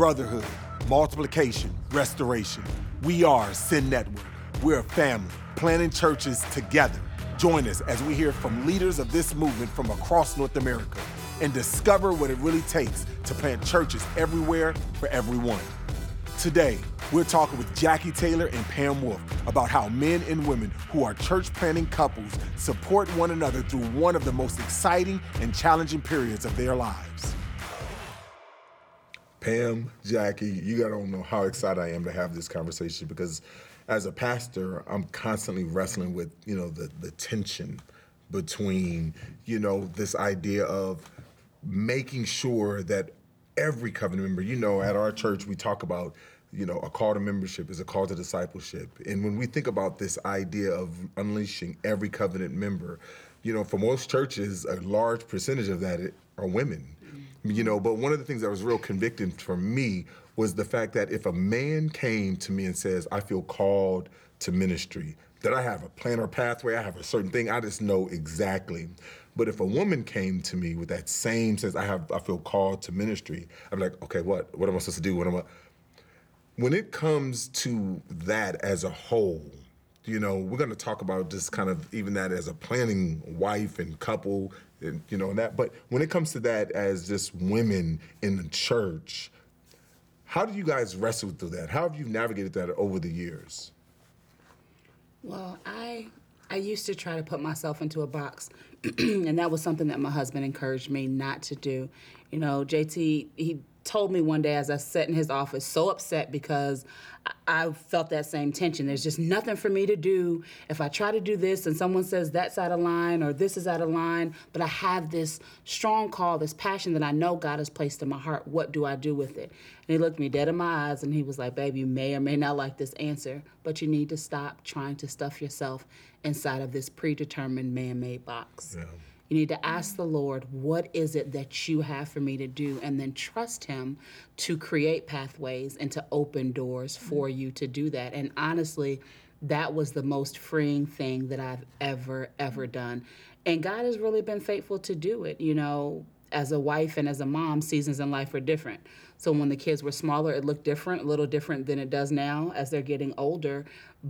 brotherhood, multiplication, restoration. We are Send Network. We're a family, planting churches together. Join us as we hear from leaders of this movement from across North America and discover what it really takes to plant churches everywhere for everyone. Today, we're talking with Jackie Taylor and Pam Wolf about how men and women who are church planting couples support one another through one of the most exciting and challenging periods of their lives. Pam, Jackie, you guys don't know how excited I am to have this conversation because as a pastor, I'm constantly wrestling with, the tension between, this idea of making sure that every covenant member, at our church, we talk about, a call to membership is a call to discipleship. And when we think about this idea of unleashing every covenant member, for most churches, a large percentage of that are women. But one of the things that was real convicting for me was the fact that if a man came to me and says, I feel called to ministry, that I have a plan or pathway, I have a certain thing, I just know exactly. But if a woman came to me with that same sense, I feel called to ministry, I'm like, okay, what am I supposed to do? When it comes to that as a whole, we're going to talk about just kind of even that as a planning wife and couple and, that. But when it comes to that as just women in the church, how do you guys wrestle through that? How have you navigated that over the years? Well, I used to try to put myself into a box, and that was something that my husband encouraged me not to do. JT, he told me one day as I sat in his office, so upset because I felt that same tension. There's just nothing for me to do. If I try to do this and someone says that's out of line or this is out of line, but I have this strong call, this passion that I know God has placed in my heart, what do I do with it? And he looked me dead in my eyes and he was like, babe, you may or may not like this answer, but you need to stop trying to stuff yourself inside of this predetermined man-made box. Yeah. You need to ask the Lord, what is it that you have for me to do? And then trust him to create pathways and to open doors for you to do that. And honestly, that was the most freeing thing that I've ever done. And God has really been faithful to do it. As a wife and as a mom, seasons in life are different. So when the kids were smaller, it looked different, a little different than it does now as they're getting older.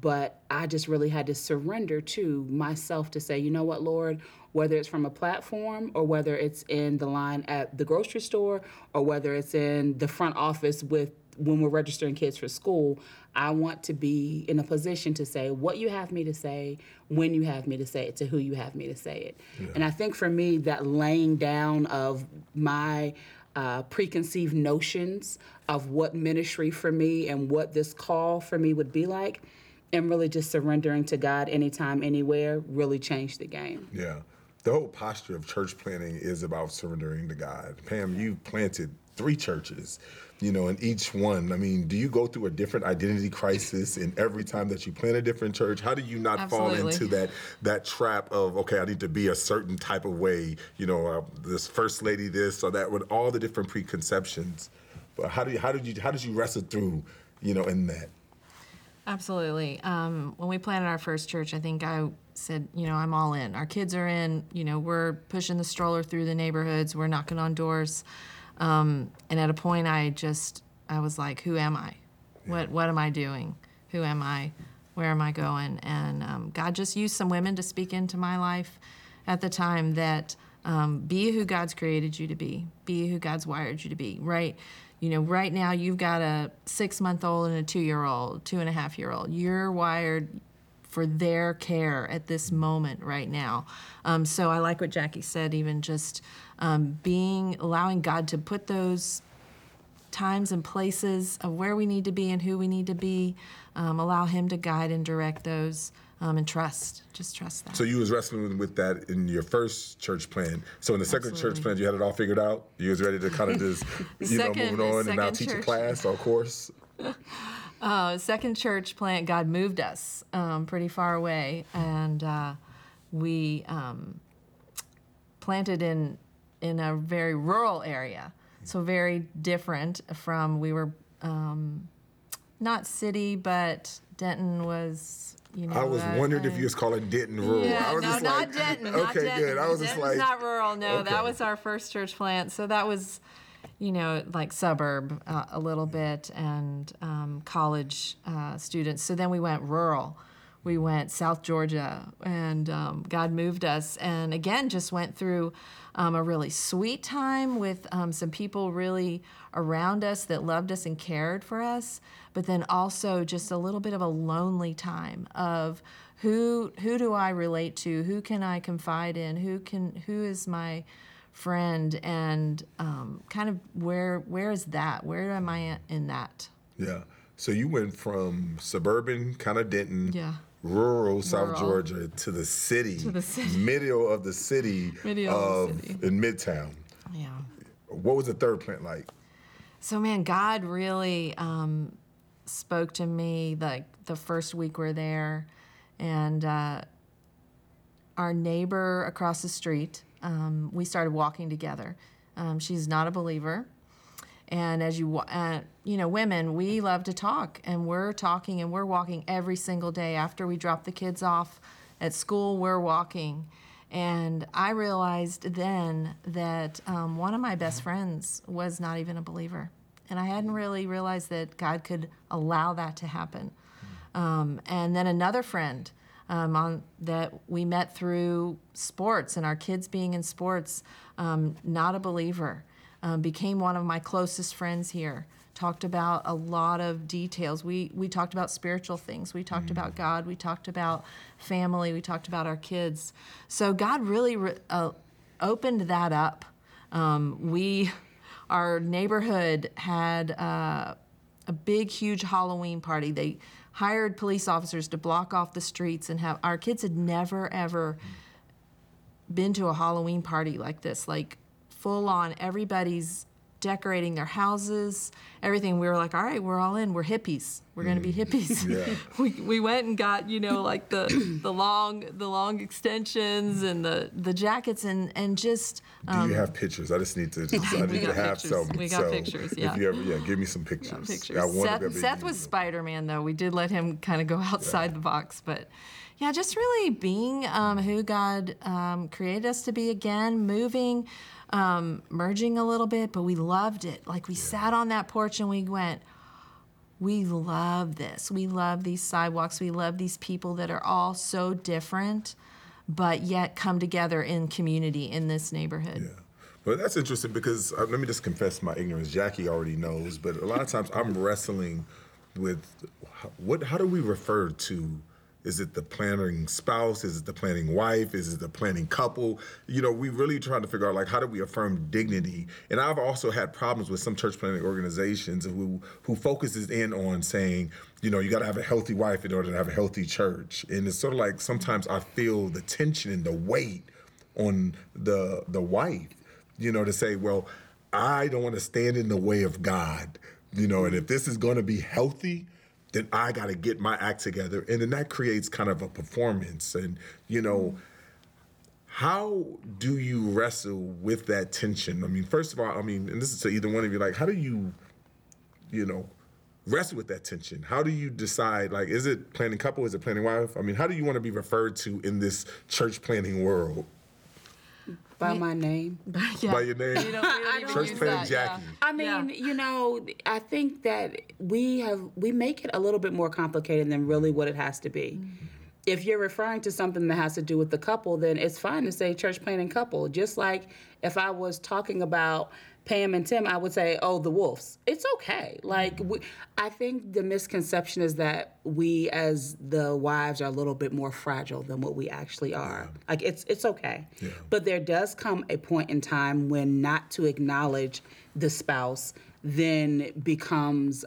But I just really had to surrender to myself to say, Lord, whether it's from a platform or whether it's in the line at the grocery store or whether it's in the front office when we're registering kids for school, I want to be in a position to say what you have me to say, when you have me to say it, to who you have me to say it. Yeah. And I think for me, that laying down of my preconceived notions of what ministry for me and what this call for me would be like, and really just surrendering to God anytime, anywhere, really changed the game. Yeah. The whole posture of church planting is about surrendering to God. Pam, you've planted 3 churches, and each one, do you go through a different identity crisis in every time that you plant a different church? How do you not fall into that trap of, okay, I need to be a certain type of way, this first lady, this or that, with all the different preconceptions? But how did you wrestle through, in that? Absolutely. When we planted our first church, I think I said, I'm all in. Our kids are in, we're pushing the stroller through the neighborhoods, we're knocking on doors. And at a point, I was like, who am I? What am I doing? Who am I? Where am I going? And God just used some women to speak into my life at the time that be who God's created you to be. Be who God's wired you to be, right? Right now you've got a 6-month-old and a 2-year-old, 2.5-year-old. You're wired for their care at this moment right now. So I like what Jackie said, even just allowing God to put those times and places of where we need to be and who we need to be, allow him to guide and direct those, and trust that. So you was wrestling with that in your first church plan. So in the second church plan, you had it all figured out? You was ready to kind of just, moving on and now teach a class or course? Second church plant, God moved us pretty far away, and we planted in a very rural area, so very different from, we were not city, but Denton was... I was wondering if you was calling Denton rural. Yeah, not Denton. Denton's not rural, no. Okay. That was our first church plant, so that was... you know, like suburb a little bit, and college students. So then we went rural. We went South Georgia, and God moved us. And again, just went through a really sweet time with some people really around us that loved us and cared for us. But then also just a little bit of a lonely time of who do I relate to? Who can I confide in? Who is my friend? And kind of where is that? Where am I in that? Yeah. So you went from suburban, kind of Denton, rural South Georgia to the city, middle of the city in Midtown. Yeah. What was the third plant like? So, man, God really spoke to me like the first week we're there, and our neighbor across the street, we started walking together. She's not a believer. And as you know, women, we love to talk, and we're talking and we're walking every single day. After we drop the kids off at school, we're walking. And I realized then that one of my best friends was not even a believer. And I hadn't really realized that God could allow that to happen. And then another friend that we met through sports and our kids being in sports, not a believer. Became one of my closest friends here, talked about a lot of details. We talked about spiritual things. We talked about God. We talked about family. We talked about our kids. So God really opened that up. Our neighborhood had a big, huge Halloween party. They hired police officers to block off the streets, and our kids had never, ever been to a Halloween party like this, like full on, everybody's decorating their houses, everything. We were like, all right, we're all in. We're hippies. We're going to be hippies. Yeah. We went and got, you know, like the long extensions and the jackets and just. Do you have pictures? I just need to. I need to have pictures. Some. We got pictures. Yeah. If you ever, give me some pictures. Seth was Spider-Man, though. We did let him kind of go outside the box, but. Yeah, just really being who God created us to be again, moving, merging a little bit, but we loved it. Like we sat on that porch and we went, we love this. We love these sidewalks. We love these people that are all so different, but yet come together in community in this neighborhood. Yeah. Well, that's interesting because let me just confess my ignorance. Jackie already knows, but a lot of times I'm wrestling with how do we refer to. Is it the planning spouse? Is it the planning wife? Is it the planning couple? You know, we really trying to figure out, like, how do we affirm dignity? And I've also had problems with some church planning organizations who focuses in on saying, you know, you got to have a healthy wife in order to have a healthy church. And it's sort of like sometimes I feel the tension and the weight on the wife, you know, to say, well, I don't want to stand in the way of God, you know, and if this is going to be healthy, then I got to get my act together. And then that creates kind of a performance. And, you know, how do you wrestle with that tension? I mean, first of all, and this is to either one of you, like, how do you, you know, wrestle with that tension? How do you decide, like, is it planning couple? Is it planning wife? I mean, how do you want to be referred to in this church planning world? By my name. By your name. We don't Church Planning Jackie. Yeah. I mean, you know, I think that we make it a little bit more complicated than really what it has to be. Mm-hmm. If you're referring to something that has to do with the couple, then it's fine to say church planning couple. Just like if I was talking about Pam and Tim, I would say, oh, the Wolves. It's okay. Like, I think the misconception is that we as the wives are a little bit more fragile than what we actually are. Like, it's okay. Yeah. But there does come a point in time when not to acknowledge the spouse then becomes,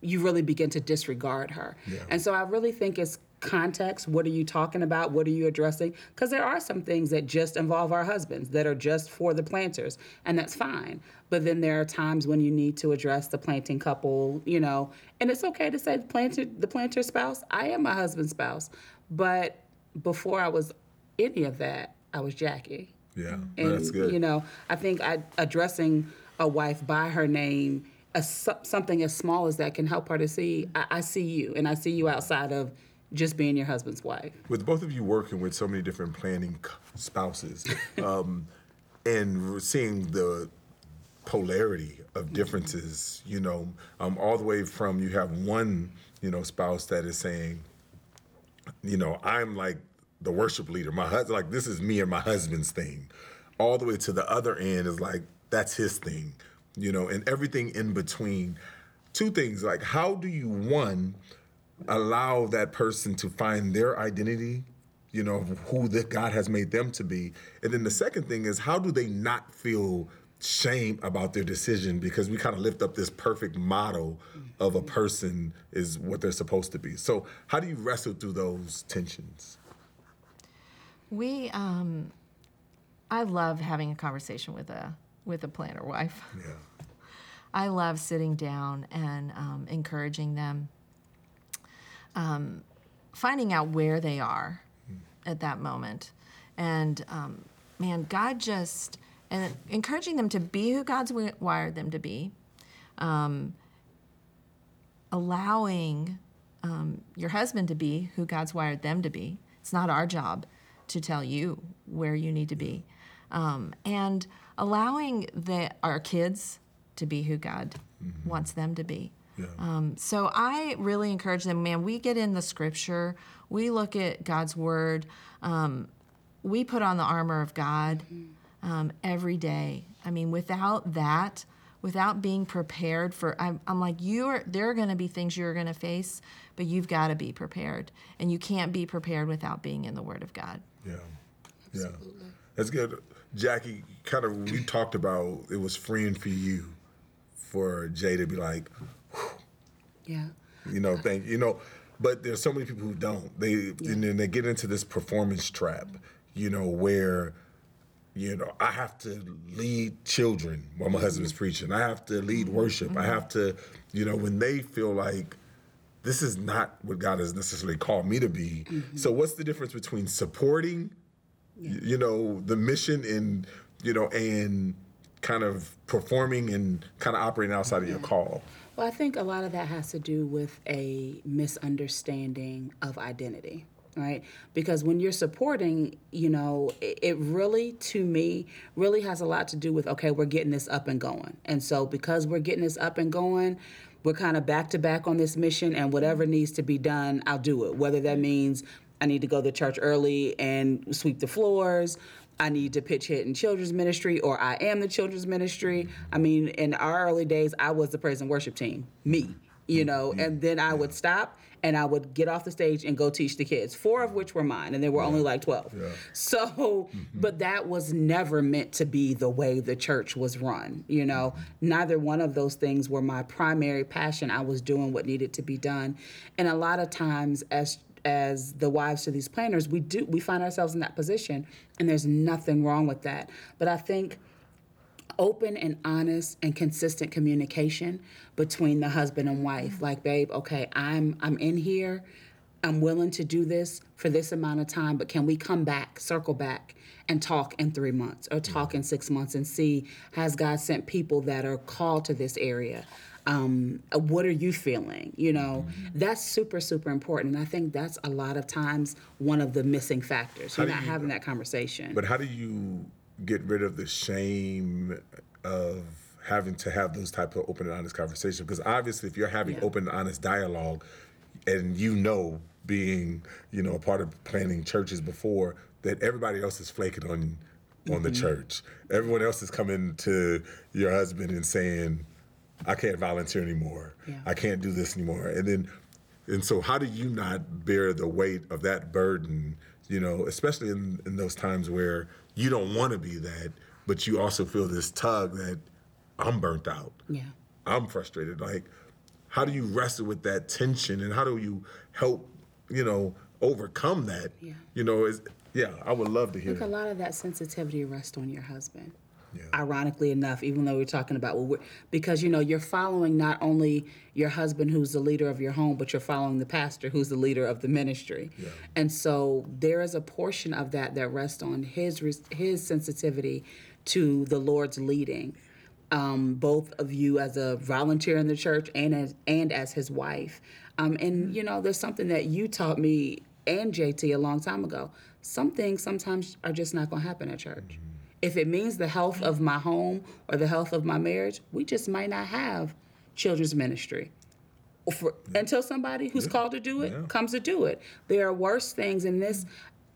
you really begin to disregard her. Yeah. And so I really think it's context. What are you talking about? What are you addressing? Because there are some things that just involve our husbands that are just for the planters, and that's fine. But then there are times when you need to address the planting couple, you know, and it's okay to say the planter spouse. I am my husband's spouse. But before I was any of that, I was Jackie. Yeah, and, that's good. You know, I think addressing a wife by her name, something as small as that can help her to see, I see you, and I see you outside of just being your husband's wife. With both of you working with so many different planning spouses and seeing the polarity of differences, you know, all the way from you have one, you know, spouse that is saying, you know, I'm like the worship leader, my husband, like this is me and my husband's thing, all the way to the other end is like, that's his thing, you know, and everything in between. Two things, like how do you, one, allow that person to find their identity, you know, of who that God has made them to be? And then the second thing is, how do they not feel shame about their decision? Because we kind of lift up this perfect model of a person is what they're supposed to be. So how do you wrestle through those tensions? We, I love having a conversation with a planner wife. Yeah. I love sitting down and encouraging them, finding out where they are at that moment. And man, God just, and encouraging them to be who God's wired them to be, allowing your husband to be who God's wired them to be. It's not our job to tell you where you need to be. And allowing our kids to be who God mm-hmm. wants them to be. Yeah. So I really encourage them, man, we get in the scripture, we look at God's word, we put on the armor of God every day. I mean, without that, without being prepared for, I'm like, there are gonna be things you're gonna face, but you've gotta be prepared. And you can't be prepared without being in the word of God. Yeah, absolutely. Yeah. That's good. Jackie, kind of, we talked about it was freeing for you, for Jay to be like, whew. Yeah, you know, thank you know. But there's so many people who don't. And then they get into this performance trap, you know, where, you know, I have to lead children while my husband's preaching. I have to lead worship. I have to, you know, when they feel like this is not what God has necessarily called me to be. Mm-hmm. So what's the difference between supporting, you know, the mission and, you know, and kind of performing and kind of operating outside of your call? Well, I think a lot of that has to do with a misunderstanding of identity, right? Because when you're supporting, you know, it really, to me, really has a lot to do with, okay, we're getting this up and going. And so because we're getting this up and going, we're kind of back to back on this mission, and whatever needs to be done, I'll do it. Whether that means I need to go to church early and sweep the floors, I need to pitch hit in children's ministry, or I am the children's ministry. I mean, in our early days, I was the praise and worship team, me, you know, and then I would stop and I would get off the stage and go teach the kids, 4 of which were mine, and there were only like 12. Yeah. So, but that was never meant to be the way the church was run, you know. Neither one of those things were my primary passion. I was doing what needed to be done. And a lot of times as the wives to these planners, we find ourselves in that position, and there's nothing wrong with that. But I think open and honest and consistent communication between the husband and wife, like, babe, okay, I'm in here, I'm willing to do this for this amount of time, but can we circle back and talk in 3 months or talk in 6 months and see, has God sent people that are called to this area? What are you feeling? You know, that's super, super important. And I think that's a lot of times one of the missing factors. You're not having that conversation. But how do you get rid of the shame of having to have those type of open and honest conversations? Because obviously if you're having open and honest dialogue, and you know, being, you know, a part of planning churches before, that everybody else is flaking on the church. Everyone else is coming to your husband and saying, I can't volunteer anymore. Yeah. I can't do this anymore. And so how do you not bear the weight of that burden, you know, especially in those times where you don't want to be that, but you also feel this tug that I'm burnt out. Yeah. I'm frustrated. Like, how do you wrestle with that tension, and how do you help, you know, overcome that? Yeah. You know, I would love to hear. I think a lot of that sensitivity rests on your husband. Yeah. Ironically enough, even though we're talking about because, you know, you're following not only your husband who's the leader of your home, but you're following the pastor who's the leader of the ministry. Yeah. And so there is a portion of that rests on his sensitivity to the Lord's leading, both of you as a volunteer in the church and as his wife. And, you know, there's something that you taught me and JT a long time ago. Some things sometimes are just not going to happen at church. Mm-hmm. If it means the health of my home or the health of my marriage, we just might not have children's ministry. Until somebody who's called to do it comes to do it. There are worse things in this,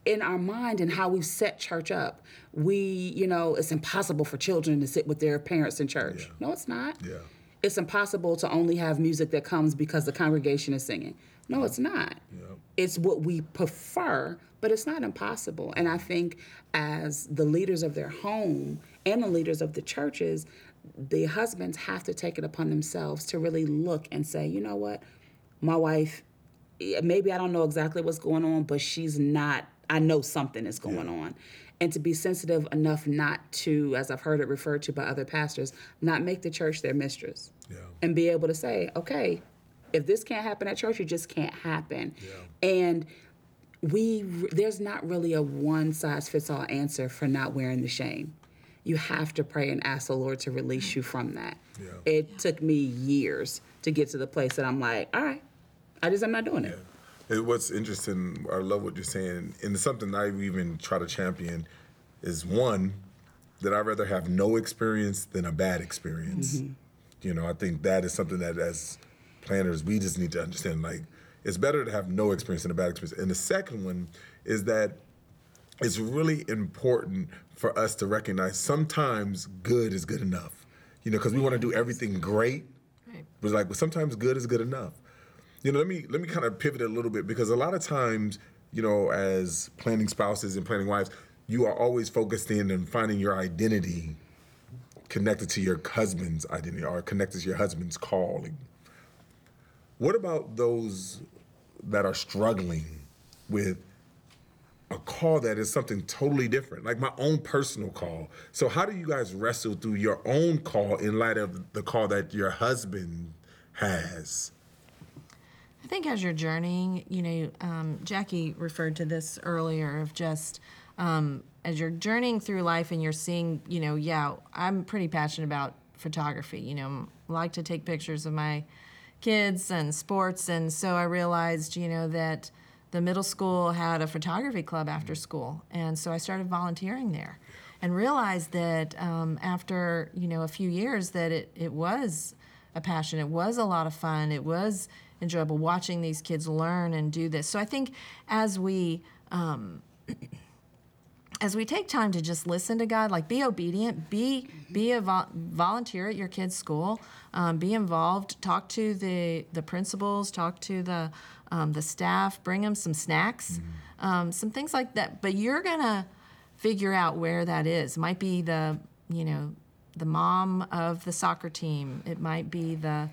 in our mind and how we've set church up. We, you know, it's impossible for children to sit with their parents in church. Yeah. No, it's not. Yeah. It's impossible to only have music that comes because the congregation is singing. No, it's not. Yeah. It's what we prefer, but it's not impossible. And I think as the leaders of their home and the leaders of the churches, the husbands have to take it upon themselves to really look and say, you know what, my wife, maybe I don't know exactly what's going on, but she's not, I know something is going on. And to be sensitive enough not to, as I've heard it referred to by other pastors, not make the church their mistress. Yeah. And be able to say, okay, if this can't happen at church, it just can't happen. Yeah. And there's not really a one-size-fits-all answer for not wearing the shame. You have to pray and ask the Lord to release you from that. Yeah. It took me years to get to the place that I'm like, all right, I'm not doing it. Yeah. What's interesting, I love what you're saying, and it's something I even try to champion, is one, that I'd rather have no experience than a bad experience. Mm-hmm. You know, I think that is something that as planners, we just need to understand, like, it's better to have no experience than a bad experience. And the second one is that it's really important for us to recognize sometimes good is good enough, you know, because we want to do everything great, but like, well, sometimes good is good enough. You know, let me kind of pivot a little bit, because a lot of times, you know, as planning spouses and planning wives, you are always focused in and finding your identity connected to your husband's identity or connected to your husband's calling. What about those that are struggling with a call that is something totally different, like my own personal call? So how do you guys wrestle through your own call in light of the call that your husband has? I think as you're journeying, you know, Jackie referred to this earlier of just as you're journeying through life and you're seeing, you know, I'm pretty passionate about photography. You know, I like to take pictures of my kids and sports. And so I realized, you know, that the middle school had a photography club after school, and so I started volunteering there, and realized that after, you know, a few years, that it was a passion, it was a lot of fun, it was enjoyable watching these kids learn and do this. So I think as we take time to just listen to God, like, be obedient, volunteer at your kid's school, be involved, talk to the principals, talk to the staff, bring them some snacks, some things like that. But you're gonna figure out where that is. It might be the mom of the soccer team. It might be the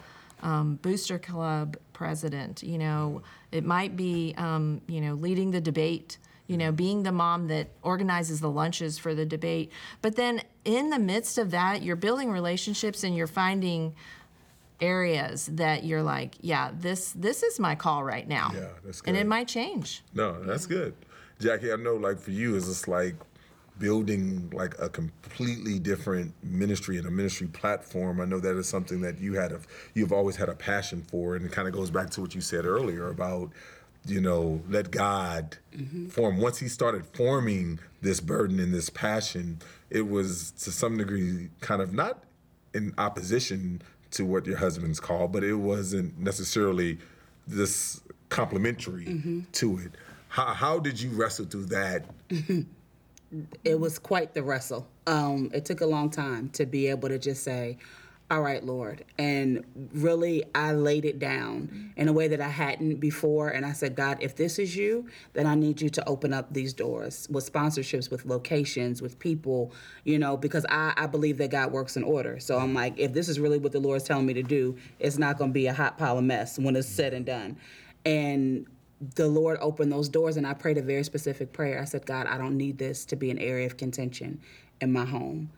booster club president. You know, it might be leading the debate. You know, being the mom that organizes the lunches for the debate. But then in the midst of that, you're building relationships and you're finding areas that you're like, this is my call right now. Yeah, that's good. And it might change. No, that's good. Jackie, I know, like, for you, it's just like building like a completely different ministry and a ministry platform. I know that is something that you've always had a passion for, and it kind of goes back to what you said earlier about, you know, let God form. Once he started forming this burden and this passion, it was to some degree kind of not in opposition to what your husband's called, but it wasn't necessarily this complimentary to it. How did you wrestle through that? It was quite the wrestle. It took a long time to be able to just say, all right, Lord. And really, I laid it down in a way that I hadn't before. And I said, God, if this is you, then I need you to open up these doors with sponsorships, with locations, with people, you know, because I believe that God works in order. So I'm like, if this is really what the Lord's telling me to do, it's not going to be a hot pile of mess when it's said and done. And the Lord opened those doors, and I prayed a very specific prayer. I said, God, I don't need this to be an area of contention in my home.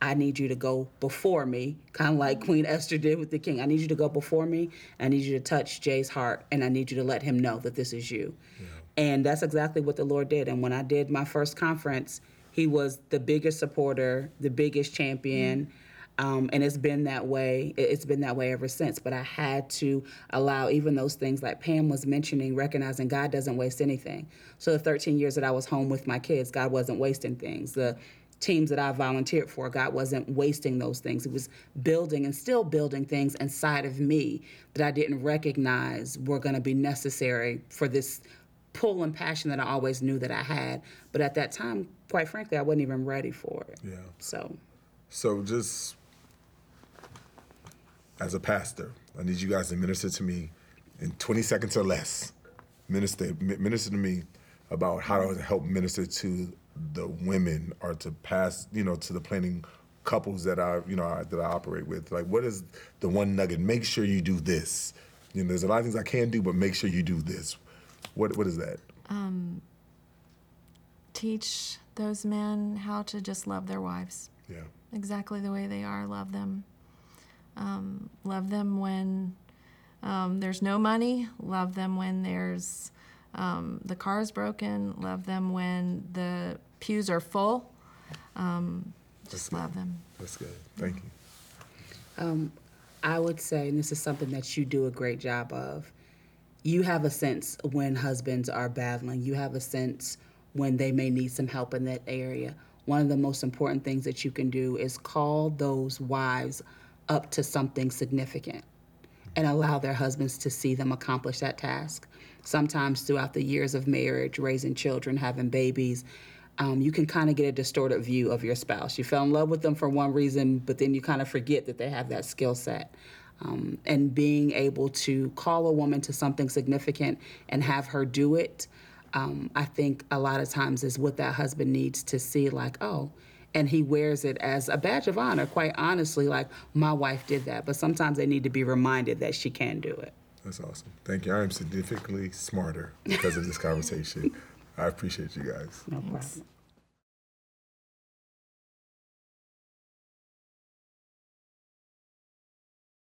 I need you to go before me, kind of like Queen Esther did with the king. I need you to go before me. I need you to touch Jay's heart, and I need you to let him know that this is you. Yeah. And that's exactly what the Lord did. And when I did my first conference, he was the biggest supporter, the biggest champion, and it's been that way. It's been that way ever since. But I had to allow even those things like Pam was mentioning, recognizing God doesn't waste anything. So the 13 years that I was home with my kids, God wasn't wasting things. The teams that I volunteered for, God wasn't wasting those things. He was building and still building things inside of me that I didn't recognize were going to be necessary for this pull and passion that I always knew that I had. But at that time, quite frankly, I wasn't even ready for it. Yeah. So just as a pastor, I need you guys to minister to me in 20 seconds or less. Minister to me about how to help minister to the women or to pass, to the planning couples that I operate with. Like, what is the one nugget? Make sure you do this. There's a lot of things I can do, but make sure you do this. What is that? Teach those men how to just love their wives. Yeah. Exactly the way they are. Love them. Love them when there's no money. Love them when there's the car is broken. Love them when the pews are full. Just love them. That's good. Thank you. I would say, and this is something that you do a great job of, you have a sense when husbands are battling. You have a sense when they may need some help in that area. One of the most important things that you can do is call those wives up to something significant and allow their husbands to see them accomplish that task. Sometimes throughout the years of marriage, raising children, having babies, you can kind of get a distorted view of your spouse. You fell in love with them for one reason, but then you kind of forget that they have that skill set. And being able to call a woman to something significant and have her do it, I think a lot of times is what that husband needs to see, like, oh, and he wears it as a badge of honor, quite honestly, like, my wife did that. But sometimes they need to be reminded that she can do it. That's awesome. Thank you. I am significantly smarter because of this conversation. I appreciate you guys. No problem.